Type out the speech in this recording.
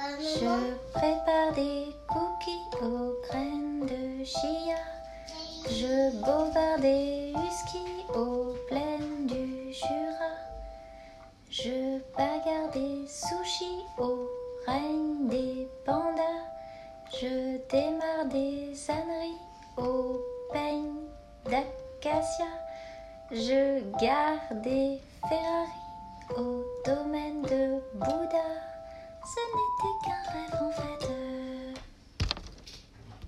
Je prépare des cookies aux graines de chia. Je bovarde des huskies aux plaines du Jura. Je bagarre des sushis au règne des pandas. Je démarre des âneries au peigne d'acacia. Je garde des Ferrari au domaine de Bouddha. Ce n'est